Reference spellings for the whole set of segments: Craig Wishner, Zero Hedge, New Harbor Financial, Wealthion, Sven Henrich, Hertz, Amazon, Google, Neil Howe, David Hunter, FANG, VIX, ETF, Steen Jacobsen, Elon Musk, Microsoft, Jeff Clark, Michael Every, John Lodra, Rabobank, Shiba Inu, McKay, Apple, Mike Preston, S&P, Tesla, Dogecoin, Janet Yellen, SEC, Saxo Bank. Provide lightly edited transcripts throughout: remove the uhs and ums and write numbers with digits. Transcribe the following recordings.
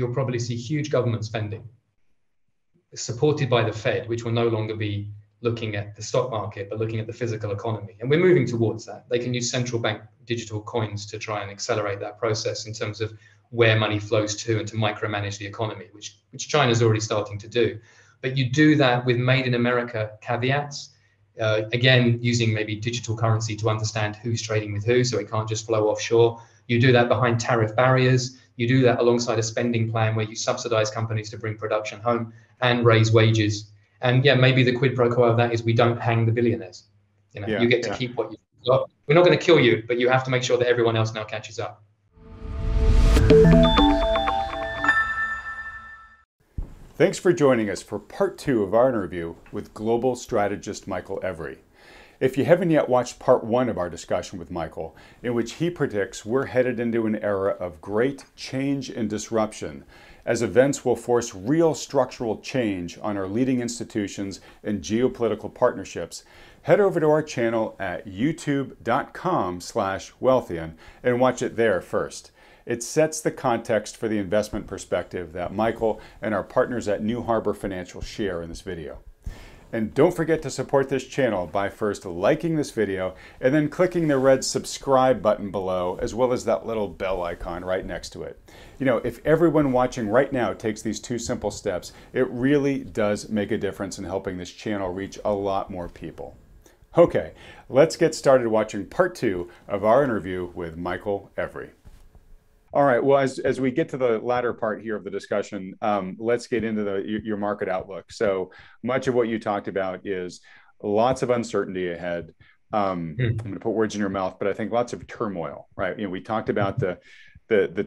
you'll probably see huge government spending supported by the Fed, which will no longer be looking at the stock market, but looking at the physical economy. And we're moving towards that. They can use central bank digital coins to try and accelerate that process in terms of where money flows to and to micromanage the economy, which China's already starting to do. But you do that with made in America caveats, again, using maybe digital currency to understand who's trading with who, so it can't just flow offshore. You do that behind tariff barriers. You do that alongside a spending plan where you subsidize companies to bring production home and raise wages. And yeah, maybe the quid pro quo of that is we don't hang the billionaires. You know, you get to keep what you've got. We're not going to kill you, but you have to make sure that everyone else now catches up. Thanks for joining us for part two of our interview with global strategist Michael Every. If you haven't yet watched part one of our discussion with Michael, in which he predicts we're headed into an era of great change and disruption, as events will force real structural change on our leading institutions and geopolitical partnerships, head over to our channel at youtube.com/Wealthion and watch it there first. It sets the context for the investment perspective that Michael and our partners at New Harbor Financial share in this video. And don't forget to support this channel by first liking this video and then clicking the red subscribe button below, as well as that little bell icon right next to it. You know, if everyone watching right now takes these two simple steps, it really does make a difference in helping this channel reach a lot more people. Okay, let's get started watching part two of our interview with Michael Every. All right, well, as we get to the latter part here of the discussion, let's get into your market outlook. So much of what you talked about is lots of uncertainty ahead. I'm going to put words in your mouth, but I think lots of turmoil, right? You know, we talked about the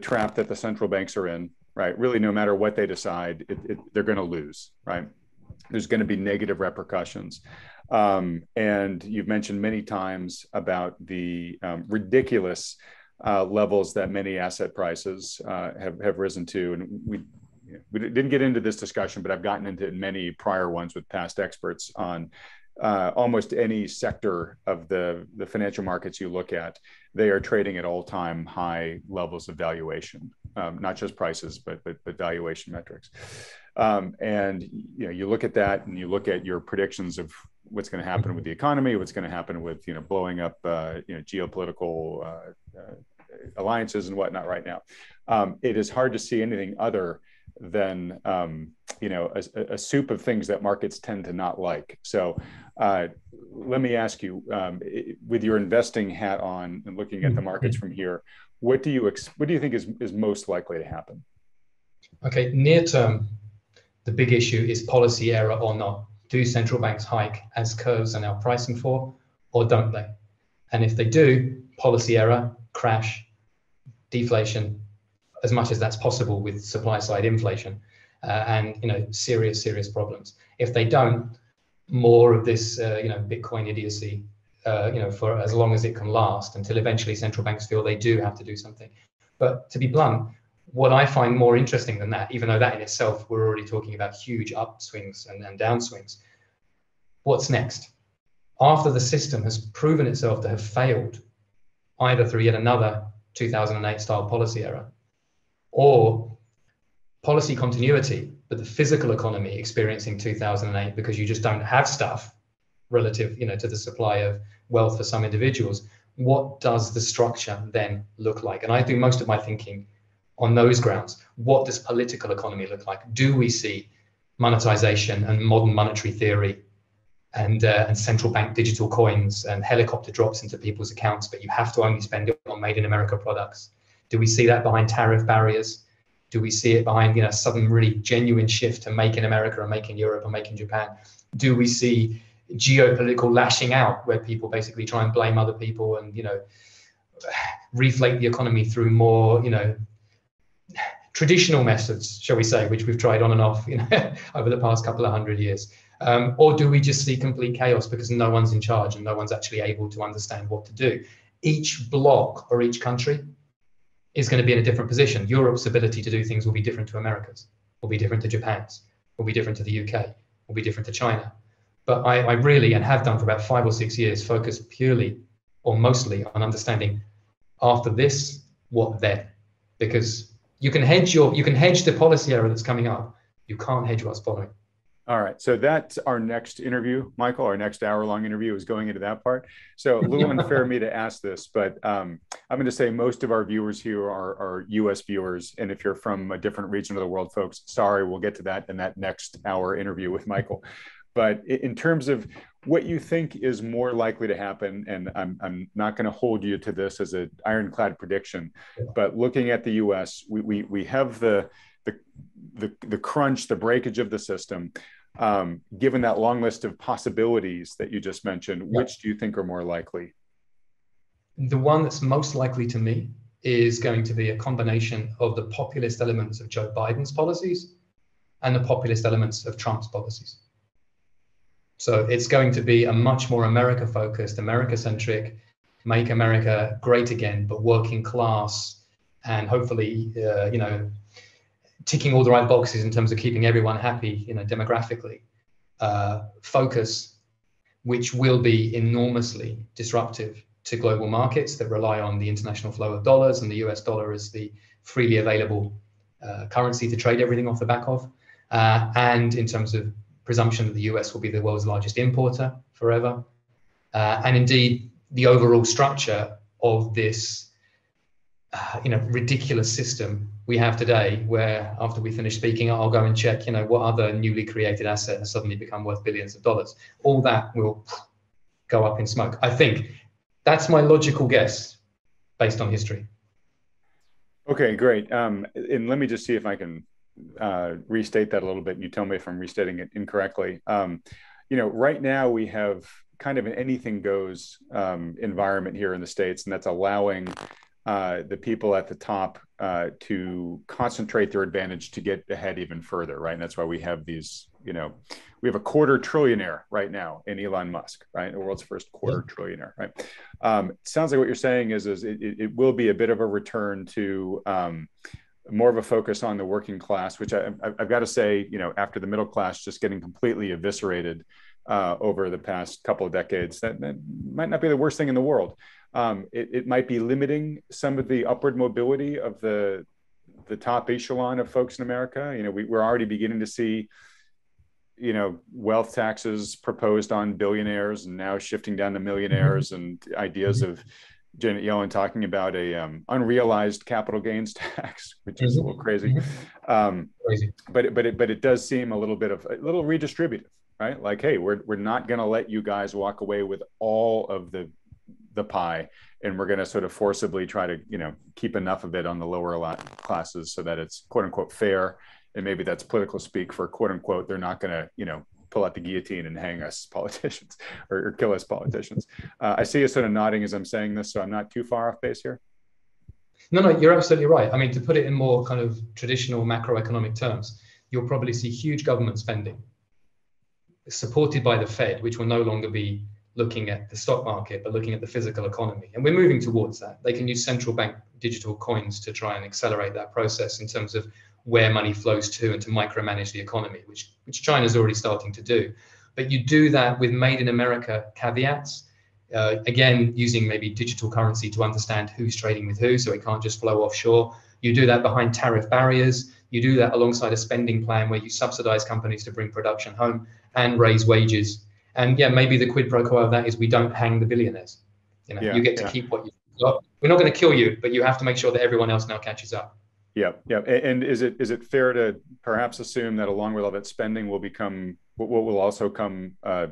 trap that the central banks are in, right? Really, no matter what they decide, they're going to lose, right? There's going to be negative repercussions. And you've mentioned many times about the ridiculous levels that many asset prices have risen to. And we didn't get into this discussion, but I've gotten into many prior ones with past experts on almost any sector of the financial markets you look at. They are trading at all-time high levels of valuation, not just prices, but valuation metrics. And you know, you look at that and you look at your predictions of what's going to happen with the economy, what's going to happen with, you know, blowing up, you know, geopolitical alliances and whatnot right now. It is hard to see anything other than, you know, a soup of things that markets tend to not like. So let me ask you, with your investing hat on and looking at the markets from here, what do you think is most likely to happen? Okay, near term, the big issue is policy error or not. Do central banks hike as curves are now pricing for, or don't they? And if they do, policy error, crash, deflation, as much as that's possible with supply side inflation, and you know, serious problems. If they don't, more of this you know, Bitcoin idiocy, you know, for as long as it can last, until eventually central banks feel they do have to do something. But to be blunt, what I find more interesting than that, even though that in itself, we're already talking about huge upswings and downswings. What's next? After the system has proven itself to have failed, either through yet another 2008 style policy error or policy continuity, but the physical economy experiencing 2008 because you just don't have stuff relative, you know, to the supply of wealth for some individuals. What does the structure then look like? And I do most of my thinking on those grounds. What does political economy look like? Do we see monetization and modern monetary theory and central bank digital coins and helicopter drops into people's accounts, but you have to only spend it on made in America products? Do we see that behind tariff barriers? Do we see it behind, you know, sudden really genuine shift to make in America and make in Europe and make in Japan? Do we see geopolitical lashing out where people basically try and blame other people and, you know, reflate the economy through more, you know, traditional methods, shall we say, which we've tried on and off, you know, over the past couple of hundred years? Or do we just see complete chaos because no one's in charge and no one's actually able to understand what to do? Each block or each country is going to be in a different position. Europe's ability to do things will be different to America's, will be different to Japan's, will be different to the UK, will be different to China. But I really, and have done for about 5 or 6 years, focus purely or mostly on understanding after this, what then? Because You can hedge your, you can hedge the policy error that's coming up. You can't hedge what's following. All right. So that's our next interview, Michael. Our next hour-long interview is going into that part. So a little unfair of me to ask this, but I'm going to say most of our viewers here are U.S. viewers. And if you're from a different region of the world, folks, sorry, we'll get to that in that next hour interview with Michael. But in terms of what you think is more likely to happen, and I'm not going to hold you to this as an ironclad prediction, but looking at the U.S., we have the crunch, the breakage of the system, given that long list of possibilities that you just mentioned, which do you think are more likely? The one that's most likely to me is going to be a combination of the populist elements of Joe Biden's policies and the populist elements of Trump's policies. So it's going to be a much more America-focused, America-centric, make America great again, but working class, and hopefully, you know, ticking all the right boxes in terms of keeping everyone happy, you know, demographically, focus, which will be enormously disruptive to global markets that rely on the international flow of dollars and the US dollar as the freely available currency to trade everything off the back of. And in terms of presumption that the US will be the world's largest importer forever. And indeed, the overall structure of this you know, ridiculous system we have today, where after we finish speaking, I'll go and check, you know, what other newly created asset has suddenly become worth billions of dollars. All that will go up in smoke. I think that's my logical guess based on history. Okay, great. And let me just see if I can restate that a little bit. You tell me if I'm restating it incorrectly. You know, right now we have kind of an anything goes environment here in the States, and that's allowing the people at the top to concentrate their advantage to get ahead even further, right? And that's why we have these, you know, we have a quarter trillionaire right now in Elon Musk, right? The world's first quarter trillionaire, right? Sounds like what you're saying is it will be a bit of a return to more of a focus on the working class, which I've got to say, you know, after the middle class just getting completely eviscerated over the past couple of decades, that might not be the worst thing in the world. It might be limiting some of the upward mobility of the top echelon of folks in America. You know, we're already beginning to see, you know, wealth taxes proposed on billionaires and now shifting down to millionaires, and ideas of Janet Yellen talking about a unrealized capital gains tax, which is a little crazy. But it does seem a little redistributive, right? Like, hey, we're not going to let you guys walk away with all of the pie, and we're going to sort of forcibly try to, you know, keep enough of it on the lower classes so that it's quote unquote fair. And maybe that's political speak for quote unquote, they're not going to, you know, pull out the guillotine and hang us politicians or kill us politicians. I see you sort of nodding as I'm saying this, so I'm not too far off base here. No, you're absolutely right. I mean, to put it in more kind of traditional macroeconomic terms, you'll probably see huge government spending supported by the Fed, which will no longer be looking at the stock market, but looking at the physical economy. And we're moving towards that. They can use central bank digital coins to try and accelerate that process in terms of where money flows to and to micromanage the economy, which China's already starting to do. But you do that with made in America caveats, again, using maybe digital currency to understand who's trading with who, so it can't just flow offshore. You do that behind tariff barriers. You do that alongside a spending plan where you subsidize companies to bring production home and raise wages. And yeah, maybe the quid pro quo of that is we don't hang the billionaires. You know, you get to keep what you've got. We're not going to kill you, but you have to make sure that everyone else now catches up. Yeah. And is it fair to perhaps assume that along with all that spending will become what will also come a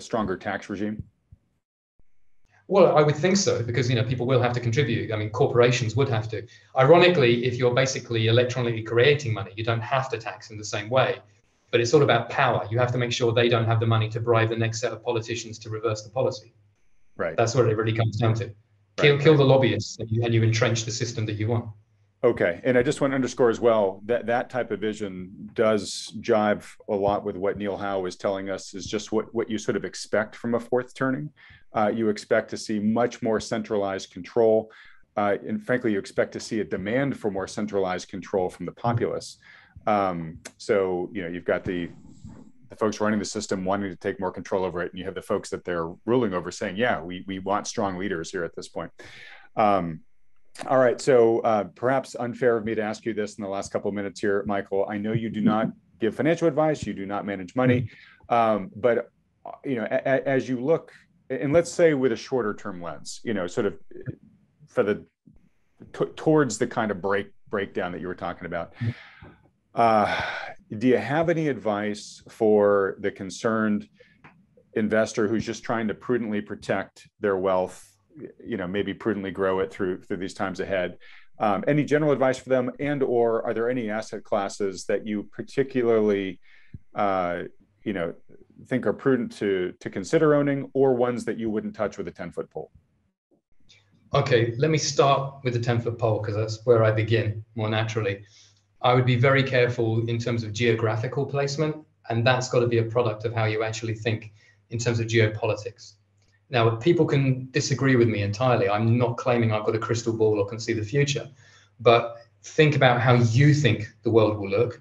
stronger tax regime? Well, I would think so, because, you know, people will have to contribute. I mean, corporations would have to. Ironically, if you're basically electronically creating money, you don't have to tax in the same way. But it's all about power. You have to make sure they don't have the money to bribe the next set of politicians to reverse the policy. Right. That's what it really comes down to. Kill the lobbyists, and you entrench the system that you want. Okay. And I just want to underscore as well that type of vision does jive a lot with what Neil Howe is telling us is just what you sort of expect from a fourth turning. You expect to see much more centralized control. And frankly, you expect to see a demand for more centralized control from the populace. So, you know, you've got the folks running the system wanting to take more control over it. And you have the folks that they're ruling over saying, yeah, we want strong leaders here at this point. All right. So perhaps unfair of me to ask you this in the last couple of minutes here, Michael. I know you do not give financial advice. You do not manage money. But, you know, as you look, and let's say with a shorter term lens, you know, sort of for the towards the kind of breakdown that you were talking about. Do you have any advice for the concerned investor who's just trying to prudently protect their wealth, you know, maybe prudently grow it through these times ahead? Any general advice for them, and or are there any asset classes that you particularly, you know, think are prudent to consider owning, or ones that you wouldn't touch with a 10-foot pole? Okay, let me start with the 10-foot pole because that's where I begin more naturally. I would be very careful in terms of geographical placement, and that's got to be a product of how you actually think in terms of geopolitics. Now, people can disagree with me entirely. I'm not claiming I've got a crystal ball or can see the future, but think about how you think the world will look,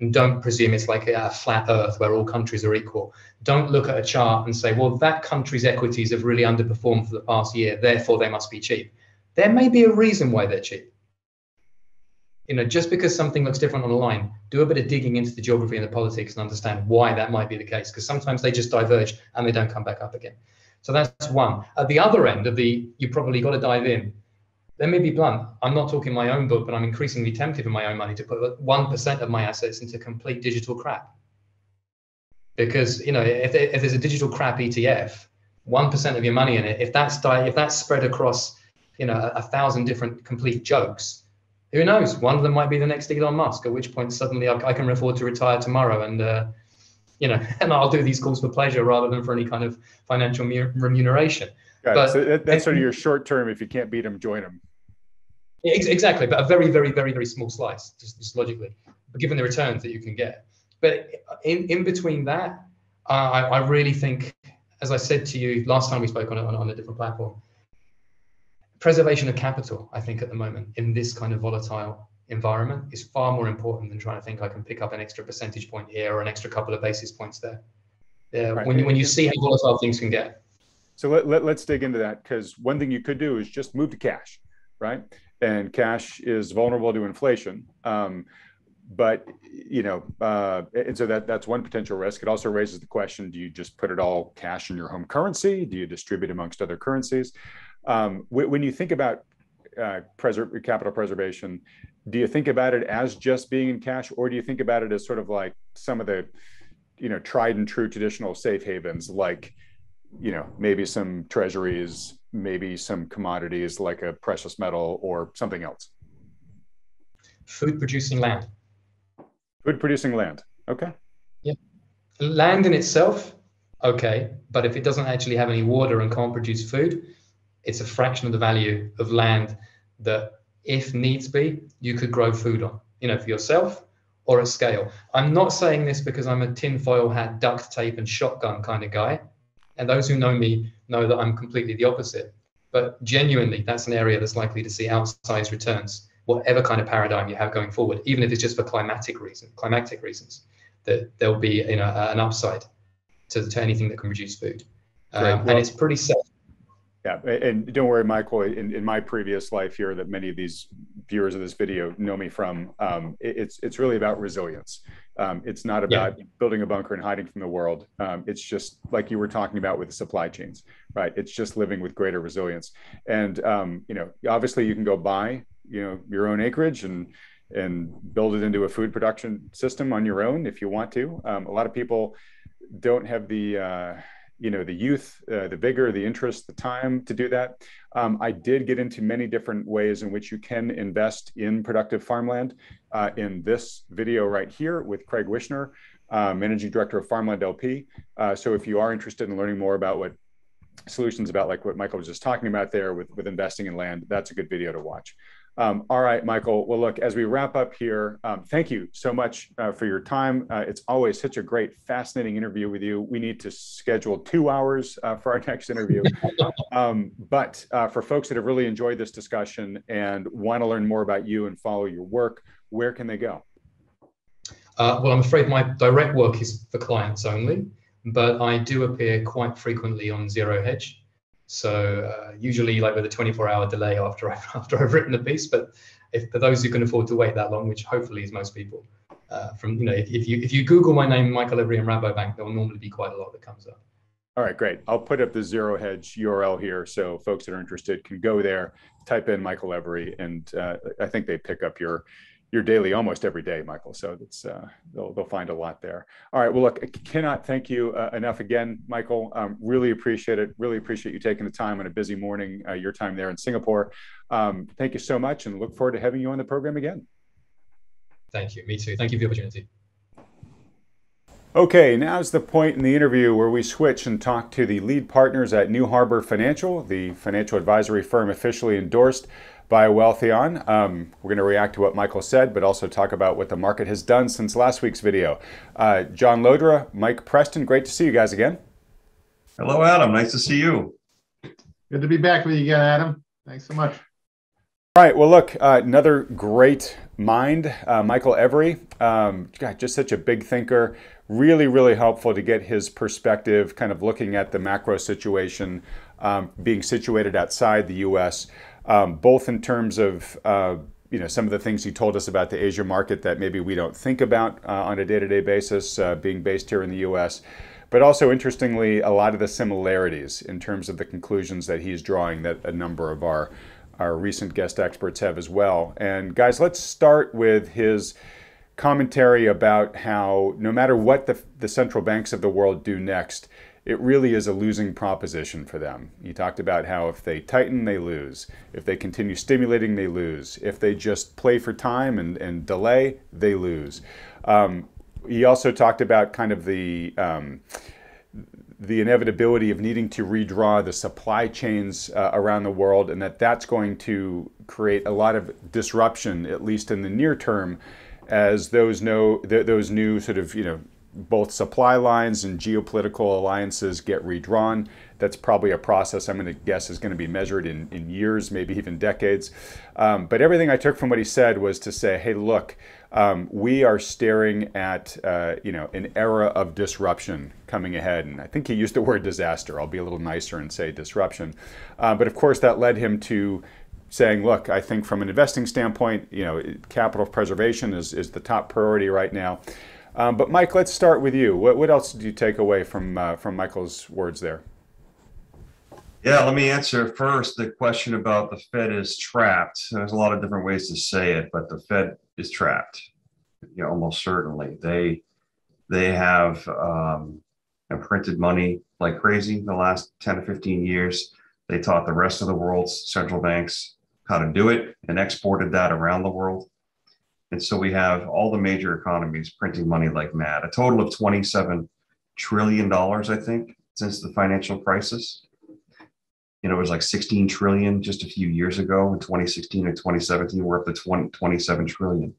and don't presume it's like a flat earth where all countries are equal. Don't look at a chart and say, well, that country's equities have really underperformed for the past year, therefore they must be cheap. There may be a reason why they're cheap. You know, just because something looks different on a line, do a bit of digging into the geography and the politics and understand why that might be the case, because sometimes they just diverge and they don't come back up again. So that's one. At the other end of the, you probably got to dive in. Let me be blunt. I'm not talking my own book, but I'm increasingly tempted in my own money to put 1% of my assets into complete digital crap. Because, you know, if there's a digital crap ETF, 1% of your money in it, if that's spread across, you know, 1,000 different complete jokes, who knows? One of them might be the next Elon Musk, at which point suddenly I can afford to retire tomorrow and, you know, and I'll do these calls for pleasure rather than for any kind of financial remuneration. But so that's sort of your short term. If you can't beat them, join them. Exactly, but a very, very, very, very small slice, just logically, given the returns that you can get. But in between that, I really think, as I said to you last time we spoke on a different platform, preservation of capital, I think at the moment, in this kind of volatile environment is far more important than trying to think I can pick up an extra percentage point here or an extra couple of basis points there. Yeah, right. When you see how volatile things can get. So let's dig into that, because one thing you could do is just move to cash, right? And cash is vulnerable to inflation. But, you know, and so that's one potential risk. It also raises the question, do you just put it all cash in your home currency? Do you distribute amongst other currencies? When you think about capital preservation, do you think about it as just being in cash, or do you think about it as sort of like some of the, you know, tried and true traditional safe havens, like, you know, maybe some treasuries, maybe some commodities like a precious metal or something else? Food producing land. Okay. Yeah. Land in itself. Okay. But if it doesn't actually have any water and can't produce food, it's a fraction of the value of land that, if needs be, you could grow food on, you know, for yourself or at scale. I'm not saying this because I'm a tinfoil hat, duct tape and shotgun kind of guy. And those who know me know that I'm completely the opposite. But genuinely, that's an area that's likely to see outsized returns, whatever kind of paradigm you have going forward, even if it's just for climatic reasons, that there'll be, you know, an upside to anything that can produce food. And it's pretty safe. Yeah, and don't worry, Michael, in my previous life here that many of these viewers of this video know me from, it's really about resilience. It's not about building a bunker and hiding from the world. It's just like you were talking about with the supply chains, right? It's just living with greater resilience. And, you know, obviously you can go buy, you know, your own acreage and build it into a food production system on your own if you want to. A lot of people don't have the... you know, the youth, the vigor, the interest, the time to do that. I did get into many different ways in which you can invest in productive farmland in this video right here with Craig Wishner, Managing Director of Farmland LP. So if you are interested in learning more about what solutions about like what Michael was just talking about there with investing in land, that's a good video to watch. All right, Michael. Well, look, as we wrap up here, thank you so much for your time. It's always such a great, fascinating interview with you. We need to schedule 2 hours for our next interview. But for folks that have really enjoyed this discussion and want to learn more about you and follow your work, where can they go? Well, I'm afraid my direct work is for clients only, but I do appear quite frequently on Zero Hedge. So usually like with a 24-hour delay after I've written a piece, but if for those who can afford to wait that long, which hopefully is most people, from, you know, if you Google my name, Michael Every and Rabobank, there will normally be quite a lot that comes up. All right, great. I'll put up the Zero Hedge URL here, so folks that are interested can go there, type in Michael Every, and I think they pick up your daily almost every day, Michael. So that's they'll find a lot there. All right. Well, look, I cannot thank you enough again, Michael. Really appreciate it. Really appreciate you taking the time on a busy morning, your time there in Singapore. Thank you so much, and look forward to having you on the program again. Thank you. Me too. Thank you for the opportunity. Okay, now's the point in the interview where we switch and talk to the lead partners at New Harbor Financial, the financial advisory firm officially endorsed by Wealthion. We're going to react to what Michael said, but also talk about what the market has done since last week's video. John Lodra, Mike Preston, great to see you guys again. Hello, Adam. Nice to see you. Good to be back with you again, Adam. Thanks so much. All right, well, look, another great mind, Michael Every. God, just such a big thinker. Really, really helpful to get his perspective, kind of looking at the macro situation, being situated outside the U.S., both in terms of some of the things he told us about the Asia market that maybe we don't think about on a day-to-day basis, being based here in the U.S., but also interestingly, a lot of the similarities in terms of the conclusions that he's drawing that a number of our recent guest experts have as well. And guys, let's start with his commentary about how no matter what the central banks of the world do next, it really is a losing proposition for them. He talked about how if they tighten, they lose. If they continue stimulating, they lose. If they just play for time and delay, they lose. He also talked about kind of the inevitability of needing to redraw the supply chains around the world, and that's going to create a lot of disruption, at least in the near term, as those new sort of, both supply lines and geopolitical alliances get redrawn. That's probably a process I'm going to guess is going to be measured in years, maybe even decades. But everything I took from what he said was to say, hey, look, we are staring at an era of disruption coming ahead. And I think he used the word disaster. I'll be a little nicer and say disruption. But of course, that led him to saying, look, I think from an investing standpoint, capital preservation is the top priority right now. But Mike, let's start with you. What else did you take away from Michael's words there? Yeah, let me answer first the question about the Fed is trapped. There's a lot of different ways to say it, but the Fed is trapped. Almost certainly. They have printed money like crazy the last 10 to 15 years. They taught the rest of the world's central banks how to do it and exported that around the world. And so we have all the major economies printing money like mad, a total of $27 trillion, I think, since the financial crisis. It was like $16 trillion just a few years ago. In 2016 and 2017, we're up to $27 trillion.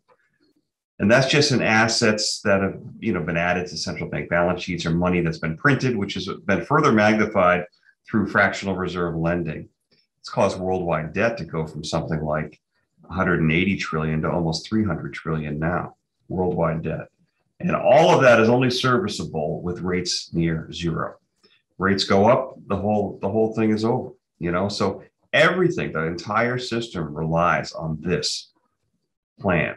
And that's just in assets that have been added to central bank balance sheets or money that's been printed, which has been further magnified through fractional reserve lending. It's caused worldwide debt to go from something like 180 trillion to almost 300 trillion now, worldwide debt. And all of that is only serviceable with rates near zero. Rates go up, the whole thing is over, So everything, the entire system relies on this plan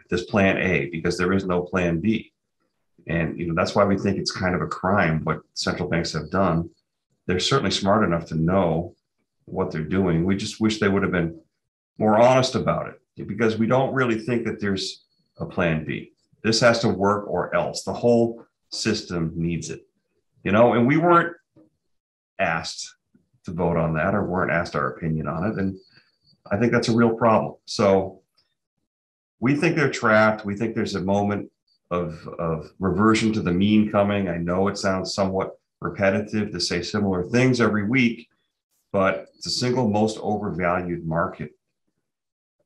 A, because there is no plan B. And that's why we think it's kind of a crime what central banks have done. They're certainly smart enough to know what they're doing. We just wish they would have been more honest about it, because we don't really think that there's a plan B. This has to work or else. The whole system needs it, and we weren't asked to vote on that or weren't asked our opinion on it. And I think that's a real problem. So we think they're trapped. We think there's a moment of reversion to the mean coming. I know it sounds somewhat repetitive to say similar things every week, but it's the single most overvalued market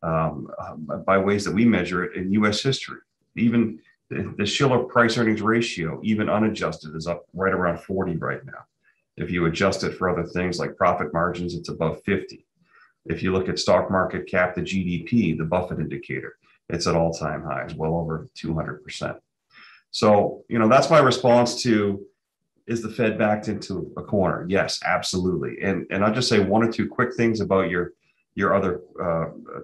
by ways that we measure it in U.S. history. Even the Shiller price earnings ratio, even unadjusted, is up right around 40 right now. If you adjust it for other things like profit margins, it's above 50. If you look at stock market cap to GDP, the Buffett indicator, it's at all-time highs, well over 200%. So, that's my response to Is the Fed backed into a corner? Yes, absolutely. And I'll just say one or two quick things about your other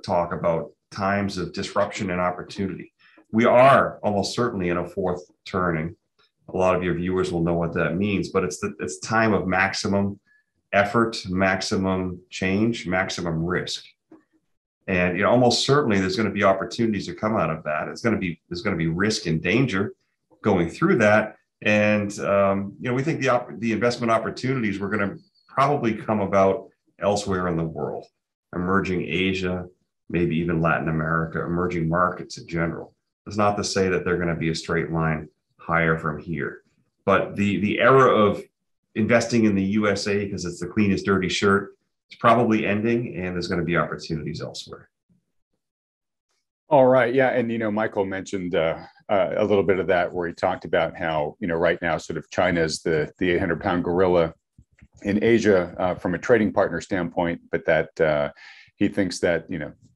talk about times of disruption and opportunity. We are almost certainly in a fourth turning. A lot of your viewers will know what that means, but it's time of maximum effort, maximum change, maximum risk. And almost certainly there's going to be opportunities that come out of that. There's going to be risk and danger going through that. And we think the investment opportunities were going to probably come about elsewhere in the world, emerging Asia, maybe even Latin America, emerging markets in general. That's not to say that they're going to be a straight line higher from here. But the era of investing in the USA because it's the cleanest dirty shirt, it's probably ending, and there's going to be opportunities elsewhere. All right. Yeah. And, Michael mentioned a little bit of that where he talked about how, right now sort of China is the 800-pound gorilla in Asia from a trading partner standpoint, but that he thinks that,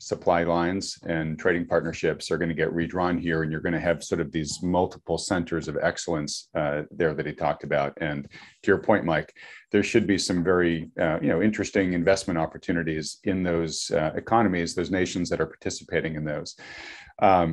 supply lines and trading partnerships are going to get redrawn here, and you're going to have sort of these multiple centers of excellence there that he talked about. And to your point, Mike, there should be some very, interesting investment opportunities in those economies, those nations that are participating in those.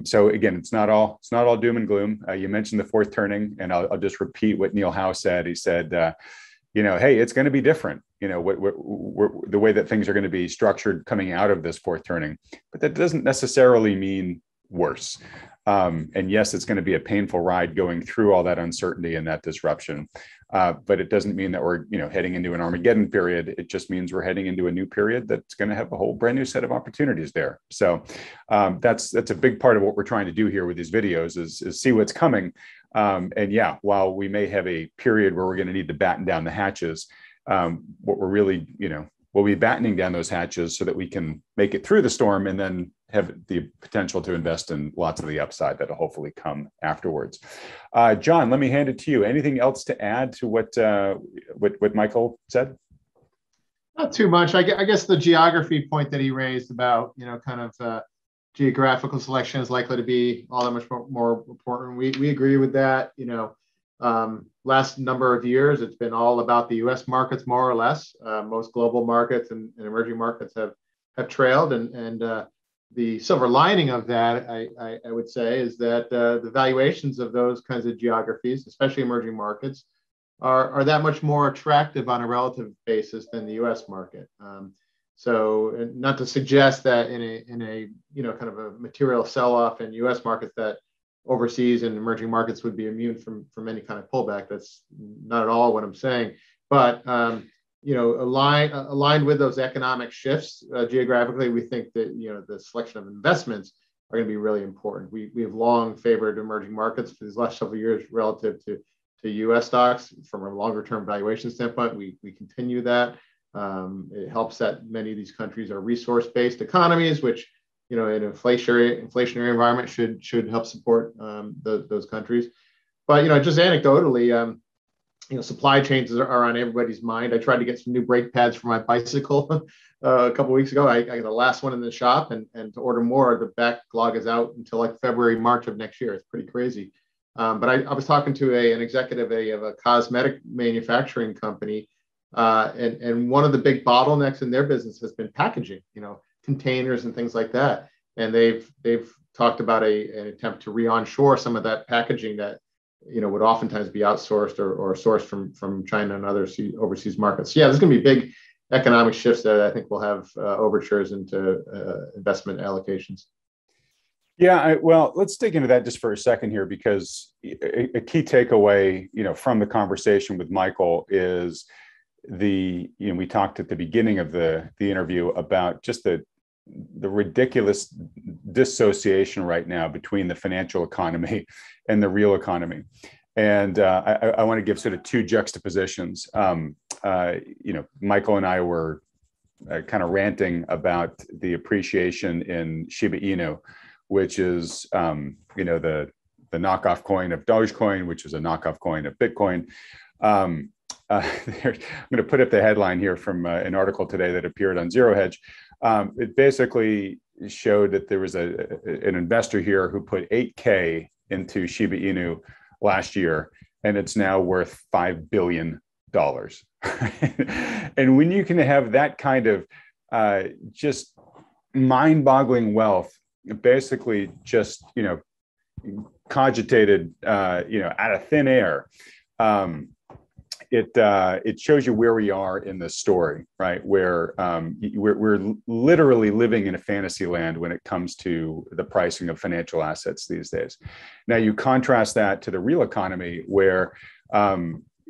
So again, it's not all doom and gloom. You mentioned the fourth turning, and I'll just repeat what Neil Howe said. He said, hey, it's going to be different, the way that things are going to be structured coming out of this fourth turning. But that doesn't necessarily mean worse. And yes, it's going to be a painful ride going through all that uncertainty and that disruption. But it doesn't mean that we're, heading into an Armageddon period. It just means we're heading into a new period that's going to have a whole brand new set of opportunities there. So that's a big part of what we're trying to do here with these videos is see what's coming. And yeah, while we may have a period where we're going to need to batten down the hatches, what we're really, we'll be battening down those hatches so that we can make it through the storm and then have the potential to invest in lots of the upside that'll hopefully come afterwards. John, let me hand it to you. Anything else to add to what Michael said? Not too much. I guess the geography point that he raised about, geographical selection is likely to be all that much more important. We agree with that. Last number of years, it's been all about the U.S. markets, more or less. Most global markets and emerging markets have trailed. And the silver lining of that, I would say, is that the valuations of those kinds of geographies, especially emerging markets, are that much more attractive on a relative basis than the U.S. market. So not to suggest that in a kind of a material sell-off in U.S. markets that overseas and emerging markets would be immune from any kind of pullback. That's not at all what I'm saying. But aligned with those economic shifts geographically, we think that the selection of investments are going to be really important. We have long favored emerging markets for these last several years relative to U.S. stocks from a longer-term valuation standpoint. We continue that. It helps that many of these countries are resource-based economies, which in an inflationary environment should help support those countries. But just anecdotally, supply chains are on everybody's mind. I tried to get some new brake pads for my bicycle a couple of weeks ago. I got the last one in the shop, and to order more, the backlog is out until like February, March of next year. It's pretty crazy. But I was talking to an executive of a cosmetic manufacturing company, and one of the big bottlenecks in their business has been packaging. Containers and things like that, and they've talked about an attempt to re-onshore some of that packaging that would oftentimes be outsourced or sourced from China and other overseas markets. So yeah, there's going to be big economic shifts that I think will have overtures into investment allocations. Yeah, well, let's dig into that just for a second here, because a key takeaway from the conversation with Michael is we talked at the beginning of the interview about just the ridiculous dissociation right now between the financial economy and the real economy. And I want to give sort of two juxtapositions. Michael and I were kind of ranting about the appreciation in Shiba Inu, which is, the knockoff coin of Dogecoin, which is a knockoff coin of Bitcoin. I'm going to put up the headline here from an article today that appeared on Zero Hedge. It basically showed that there was an investor here who put $8,000 into Shiba Inu last year, and it's now worth $5 billion. And when you can have that kind of just mind-boggling wealth, basically just, cogitated, out of thin air, it shows you where we are in this story, right? Where we're literally living in a fantasy land when it comes to the pricing of financial assets these days. Now, you contrast that to the real economy where,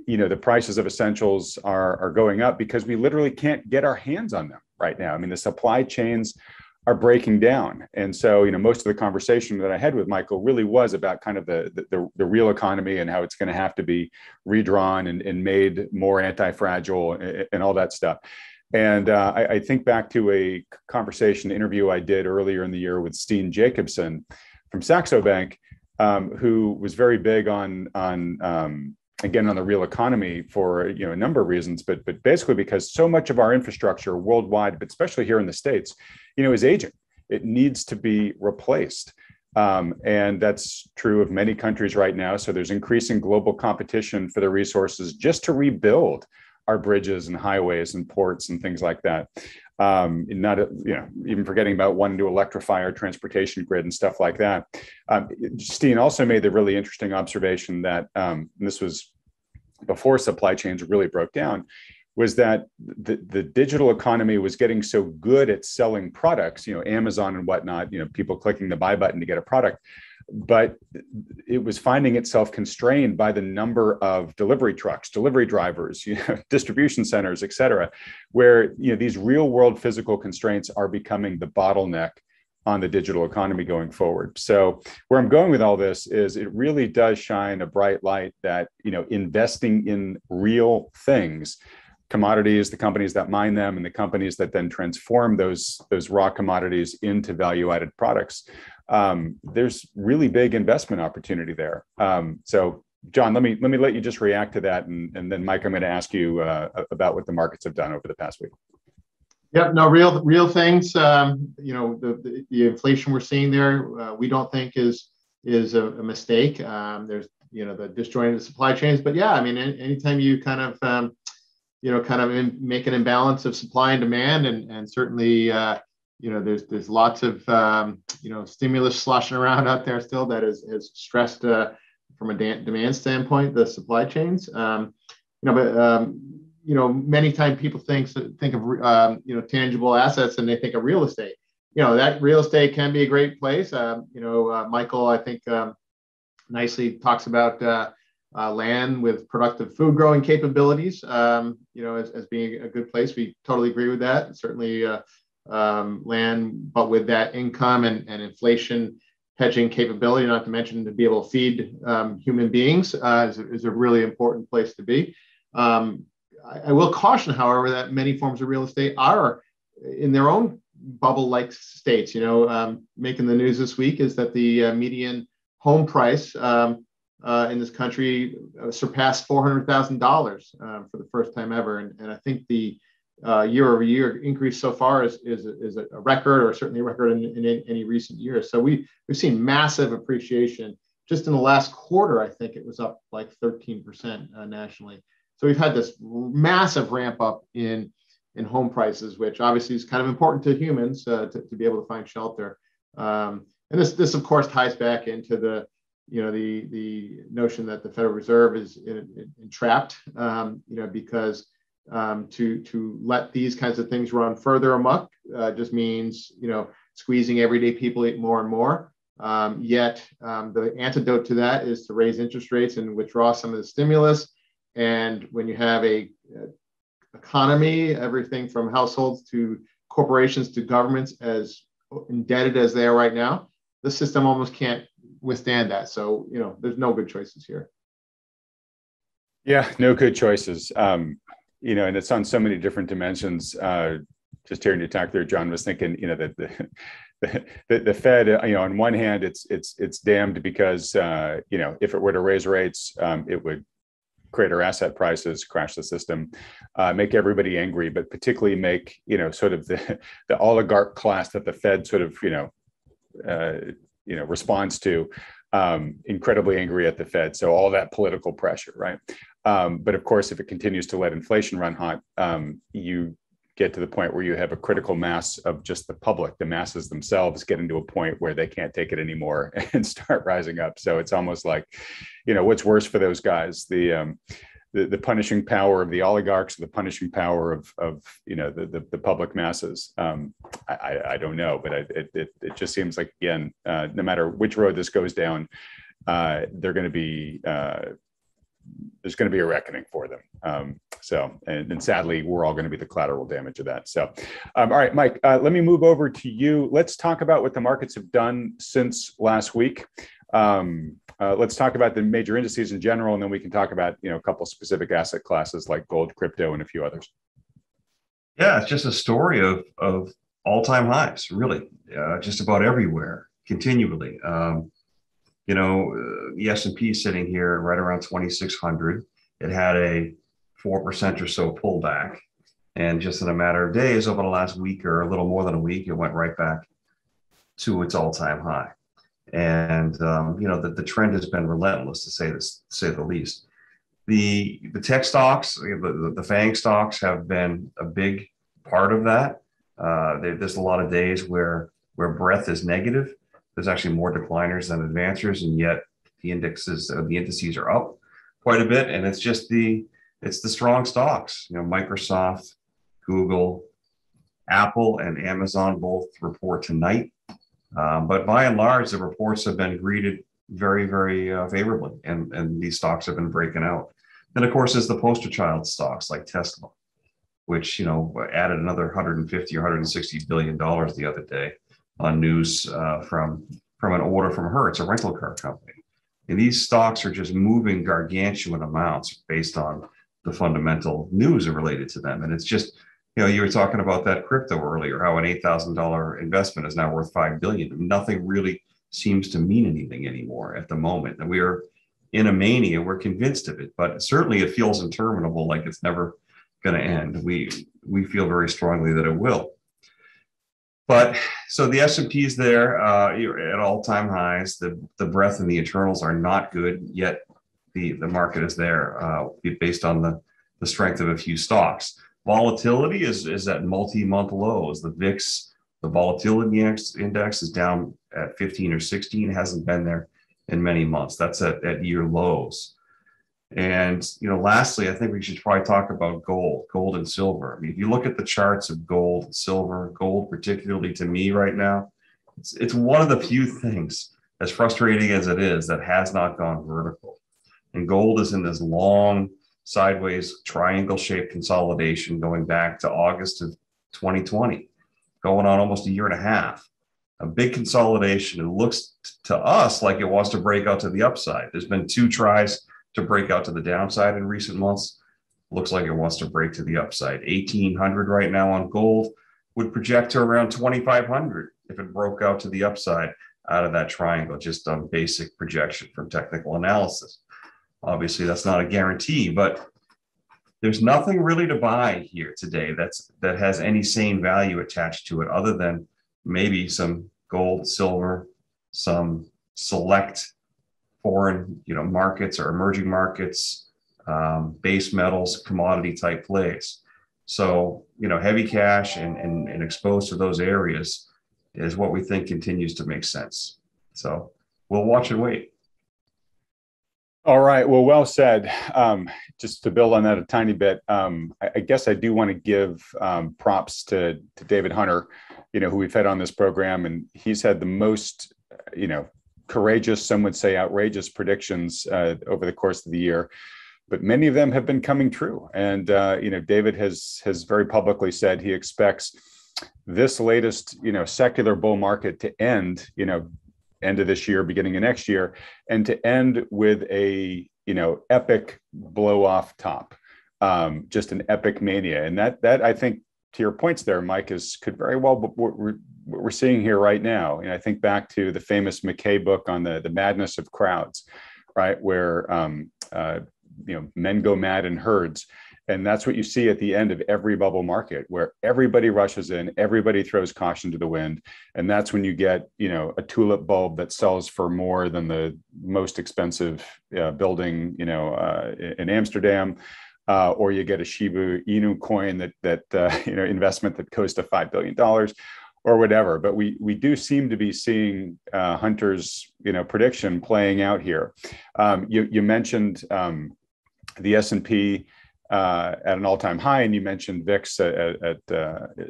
the prices of essentials are going up because we literally can't get our hands on them right now. I mean, the supply chains are breaking down. And so, most of the conversation that I had with Michael really was about kind of the real economy and how it's going to have to be redrawn and made more anti-fragile and all that stuff. And I think back to a conversation interview I did earlier in the year with Steen Jacobsen from Saxo Bank, who was very big on the real economy for a number of reasons, but basically because so much of our infrastructure worldwide, but especially here in the States, is aging. It needs to be replaced. And that's true of many countries right now. So there's increasing global competition for the resources just to rebuild our bridges and highways and ports and things like that. Even forgetting about wanting to electrify our transportation grid and stuff like that. Steen also made the really interesting observation that, and this was before supply chains really broke down, was that the digital economy was getting so good at selling products, Amazon and whatnot, people clicking the buy button to get a product, but it was finding itself constrained by the number of delivery trucks, delivery drivers, distribution centers, et cetera, where these real world physical constraints are becoming the bottleneck on the digital economy going forward. So where I'm going with all this is it really does shine a bright light that, investing in real things, commodities, the companies that mine them and the companies that then transform those raw commodities into value-added products, there's really big investment opportunity there. So John, let me let you just react to that. And then Mike, I'm going to ask you about what the markets have done over the past week. Yep, no, real things, the inflation we're seeing there, we don't think is a mistake. There's, the disjointed supply chains, but yeah, I mean, anytime you kind of, make an imbalance of supply and demand, and certainly, there's lots of stimulus sloshing around out there still that has stressed from a demand standpoint the supply chains. Many times people think of tangible assets and they think of real estate. That real estate can be a great place. Michael, I think, nicely talks about land with productive food growing capabilities. As being a good place, we totally agree with that. Certainly. Land, but with that income and inflation hedging capability, not to mention to be able to feed human beings is a really important place to be. I will caution, however, that many forms of real estate are in their own bubble-like states. Making the news this week is that the median home price in this country surpassed $400,000 for the first time ever. And I think the year-over-year increase so far is a record, or certainly a record in any recent year. So we've seen massive appreciation just in the last quarter. I think it was up like 13% nationally. So we've had this massive ramp up in home prices, which obviously is kind of important to humans to be able to find shelter. And this of course ties back into the notion that the Federal Reserve is entrapped, because to let these kinds of things run further amok just means, squeezing everyday people more and more. The antidote to that is to raise interest rates and withdraw some of the stimulus. And when you have a economy, everything from households to corporations to governments as indebted as they are right now, the system almost can't withstand that. So, there's no good choices here. Yeah, no good choices. And it's on so many different dimensions. Just hearing you talk there, John, was thinking, that the Fed, on one hand, it's damned because, if it were to raise rates, it would create our asset prices, crash the system, make everybody angry, but particularly make, sort of the oligarch class that the Fed sort of, responds to. incredibly angry at the Fed. So all that political pressure, right? But of course, if it continues to let inflation run hot, you get to the point where you have a critical mass of just the public, the masses themselves getting to a point where they can't take it anymore and start rising up. So it's almost like, you know, what's worse for those guys? The punishing power of the oligarchs, the punishing power of you know, the public masses. I don't know, but it just seems like, again, no matter which road this goes down, there's going to be a reckoning for them. So, and sadly, we're all going to be the collateral damage of that. So, all right, Mike, let me move over to you. Let's talk about what the markets have done since last week. Let's talk about the major indices in general, and then we can talk about, you know, a couple specific asset classes like gold, crypto, and a few others. Yeah, it's just a story of all-time highs, really, just about everywhere, continually. You know, the S&P is sitting here right around 2,600. It had a 4% or so pullback. And just in a matter of days, over the last week or a little more than a week, it went right back to its all-time high. And, you know, the trend has been relentless, to say the least. The tech stocks, the FANG stocks have been a big part of that. There's a lot of days where breadth is negative. There's actually more decliners than advancers, and yet the indices are up quite a bit. And it's the strong stocks, you know, Microsoft, Google, Apple, and Amazon both report tonight. But by and large, the reports have been greeted very, very favorably, and these stocks have been breaking out. Then, of course, there's the poster child stocks like Tesla, which, you know, added another $150 or $160 billion the other day on news from an order from Hertz, a rental car company. And these stocks are just moving gargantuan amounts based on the fundamental news related to them. And it's just, you know, you were talking about that crypto earlier, how an $8,000 investment is now worth $5 billion. Nothing really seems to mean anything anymore at the moment. And we are in a mania. We're convinced of it, but certainly it feels interminable, like it's never going to end. We feel very strongly that it will. But so the S&P is there at all-time highs. The breadth and the internals are not good, yet the market is there based on the strength of a few stocks. Volatility is at multi-month lows. The VIX, the volatility index, is down at 15 or 16. It hasn't been there in many months. That's at year lows. And, you know, lastly, I think we should probably talk about gold and silver. I mean, if you look at the charts of gold and silver, gold particularly to me right now, it's one of the few things, as frustrating as it is, that has not gone vertical. And gold is in this long sideways triangle-shaped consolidation going back to August of 2020, going on almost a year and a half. A big consolidation. It looks to us like it wants to break out to the upside. There's been two tries to break out to the downside in recent months. Looks like it wants to break to the upside. 1,800 right now on gold would project to around 2,500 if it broke out to the upside out of that triangle, just on basic projection from technical analysis. Obviously, that's not a guarantee, but there's nothing really to buy here today that has any sane value attached to it, other than maybe some gold, silver, some select foreign, you know, markets or emerging markets, base metals, commodity type plays. So, you know, heavy cash and exposed to those areas is what we think continues to make sense. So we'll watch and wait. All right. Well said. Just to build on that a tiny bit, I guess I do want to give props to David Hunter, you know, who we've had on this program, and he's had the most, you know, courageous, some would say outrageous predictions over the course of the year, but many of them have been coming true. And, you know, David has very publicly said he expects this latest, you know, secular bull market to end, you know, end of this year, beginning of next year, and to end with a, you know, epic blow off top, just an epic mania. And that I think, to your points there, Mike, could very well be what we're seeing here right now. And I think back to the famous McKay book on the madness of crowds, right, where men go mad in herds. And that's what you see at the end of every bubble market, where everybody rushes in, everybody throws caution to the wind. And that's when you get, a tulip bulb that sells for more than the most expensive building, in Amsterdam, or you get a Shiba Inu coin that investment that goes to $5 billion or whatever. But we do seem to be seeing Hunter's, prediction playing out here. You mentioned the S&P at an all-time high, and you mentioned VIX at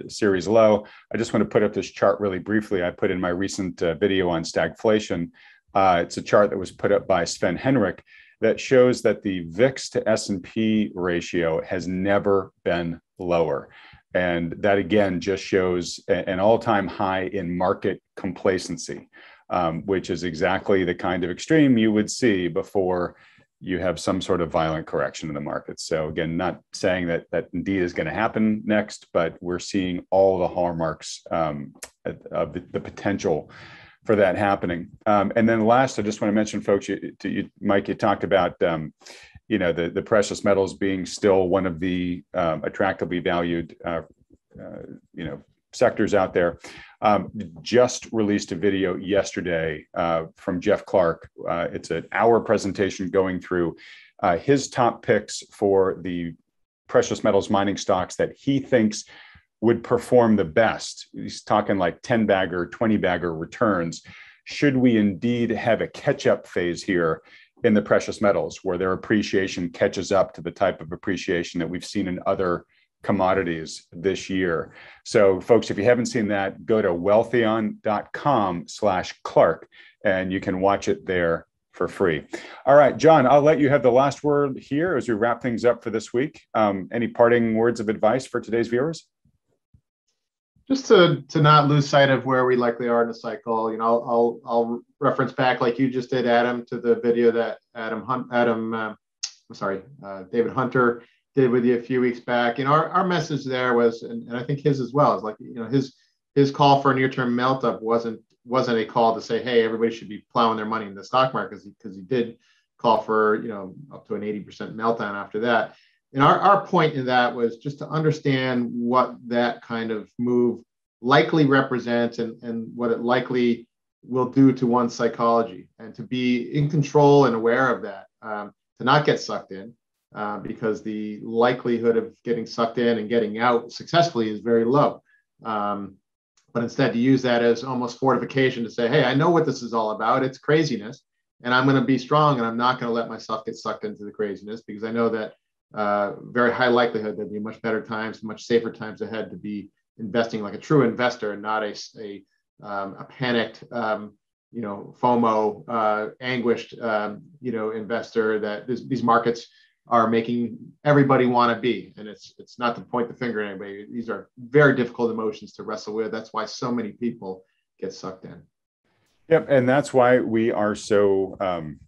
series low. I just want to put up this chart really briefly. I put in my recent video on stagflation. It's a chart that was put up by Sven Henrich that shows that the VIX to S&P ratio has never been lower. And that, again, just shows an all-time high in market complacency, which is exactly the kind of extreme you would see before you have some sort of violent correction in the market. So again, not saying that indeed is going to happen next, but we're seeing all the hallmarks of the potential for that happening. And then last, I just want to mention, folks, Mike, you talked about the precious metals being still one of the attractively valued sectors out there. Just released a video yesterday from Jeff Clark. It's an hour presentation going through his top picks for the precious metals mining stocks that he thinks would perform the best. He's talking like 10-bagger, 20-bagger returns. Should we indeed have a catch-up phase here in the precious metals, where their appreciation catches up to the type of appreciation that we've seen in other commodities this year? So folks, if you haven't seen that, go to wealthion.com/Clark, and you can watch it there for free. All right, John, I'll let you have the last word here as we wrap things up for this week. Any parting words of advice for today's viewers? Just to not lose sight of where we likely are in the cycle. I'll reference back, like you just did, Adam, to the video that David Hunter did with you a few weeks back. Our message there was, and I think his as well, is like, his call for a near-term melt-up wasn't a call to say, hey, everybody should be plowing their money in the stock market, because he did call for, up to an 80% meltdown after that. And our point in that was just to understand what that kind of move likely represents and what it likely will do to one's psychology, and to be in control and aware of that, to not get sucked in. Because the likelihood of getting sucked in and getting out successfully is very low. But instead, to use that as almost fortification to say, hey, I know what this is all about. It's craziness. And I'm going to be strong, and I'm not going to let myself get sucked into the craziness, because I know that very high likelihood there'll be much better times, much safer times ahead to be investing like a true investor, and not a panicked, FOMO, anguished, investor that these markets are making everybody want to be. And it's not to point the finger at anybody. These are very difficult emotions to wrestle with. That's why so many people get sucked in. Yep, and that's why we are so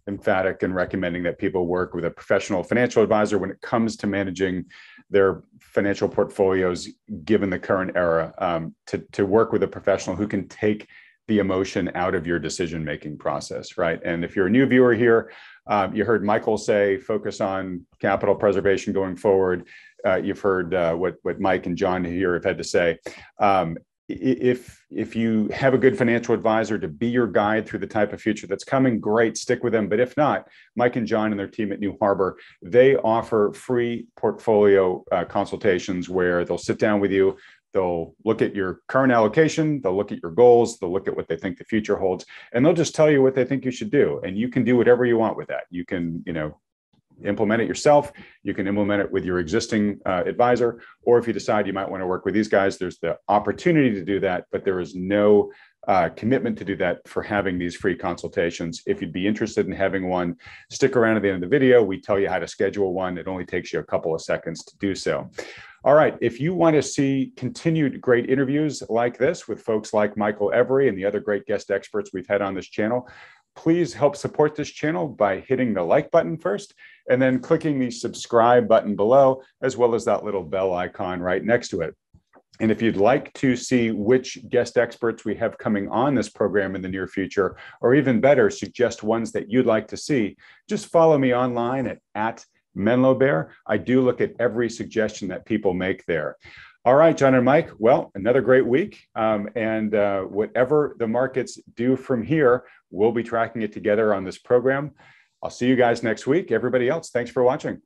emphatic in recommending that people work with a professional financial advisor when it comes to managing their financial portfolios, given the current era, to work with a professional who can take the emotion out of your decision-making process, right? And if you're a new viewer here, you heard Michael say, focus on capital preservation going forward. You've heard what Mike and John here have had to say. If you have a good financial advisor to be your guide through the type of future that's coming, great, stick with them. But if not, Mike and John and their team at New Harbor, they offer free portfolio consultations where they'll sit down with you. They'll look at your current allocation, they'll look at your goals, they'll look at what they think the future holds, and they'll just tell you what they think you should do. And you can do whatever you want with that. You can, implement it yourself, you can implement it with your existing advisor, or if you decide you might want to work with these guys, there's the opportunity to do that, but there is no commitment to do that for having these free consultations. If you'd be interested in having one, stick around at the end of the video. We tell you how to schedule one. It only takes you a couple of seconds to do so. All right, if you want to see continued great interviews like this with folks like Michael Every and the other great guest experts we've had on this channel, please help support this channel by hitting the like button first, and then clicking the subscribe button below, as well as that little bell icon right next to it. And if you'd like to see which guest experts we have coming on this program in the near future, or even better, suggest ones that you'd like to see, just follow me online at Menlo Bear, I do look at every suggestion that people make there. All right, John and Mike, well, another great week. And whatever the markets do from here, we'll be tracking it together on this program. I'll see you guys next week. Everybody else, thanks for watching.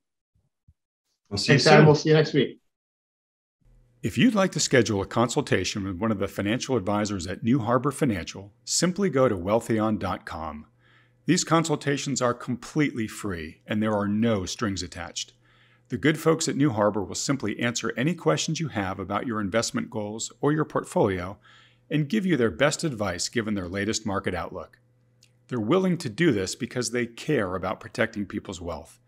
We'll see you soon. We'll see you next week. If you'd like to schedule a consultation with one of the financial advisors at New Harbor Financial, simply go to wealthion.com. These consultations are completely free and there are no strings attached. The good folks at New Harbor will simply answer any questions you have about your investment goals or your portfolio and give you their best advice given their latest market outlook. They're willing to do this because they care about protecting people's wealth,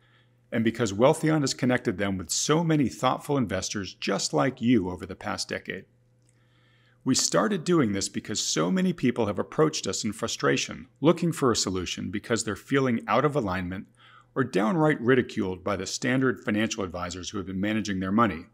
and because Wealthion has connected them with so many thoughtful investors just like you over the past decade. We started doing this because so many people have approached us in frustration, looking for a solution because they're feeling out of alignment or downright ridiculed by the standard financial advisors who have been managing their money.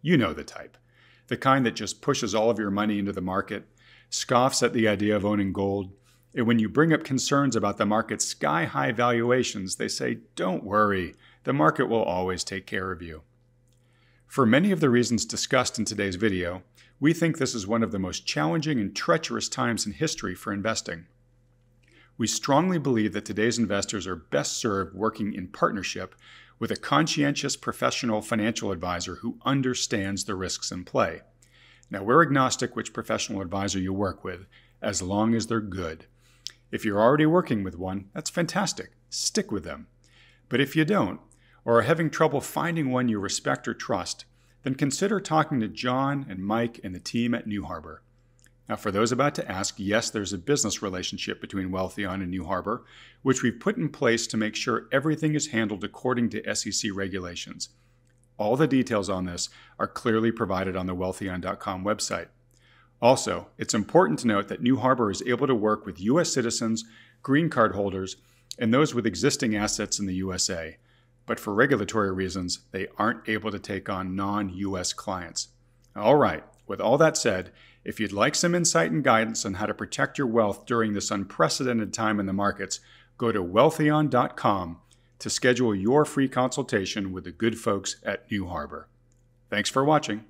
You know the type, the kind that just pushes all of your money into the market, scoffs at the idea of owning gold, and when you bring up concerns about the market's sky-high valuations, they say, "Don't worry. The market will always take care of you." For many of the reasons discussed in today's video, we think this is one of the most challenging and treacherous times in history for investing. We strongly believe that today's investors are best served working in partnership with a conscientious professional financial advisor who understands the risks in play. Now, we're agnostic which professional advisor you work with, as long as they're good. If you're already working with one, that's fantastic. Stick with them. But if you don't, or are having trouble finding one you respect or trust, then consider talking to John and Mike and the team at New Harbor. Now, for those about to ask, yes, there's a business relationship between Wealthion and New Harbor, which we've put in place to make sure everything is handled according to SEC regulations. All the details on this are clearly provided on the Wealthion.com website. Also, it's important to note that New Harbor is able to work with U.S. citizens, green card holders, and those with existing assets in the USA. But for regulatory reasons, they aren't able to take on non-US clients. All right, with all that said, if you'd like some insight and guidance on how to protect your wealth during this unprecedented time in the markets, go to wealthion.com to schedule your free consultation with the good folks at New Harbor. Thanks for watching.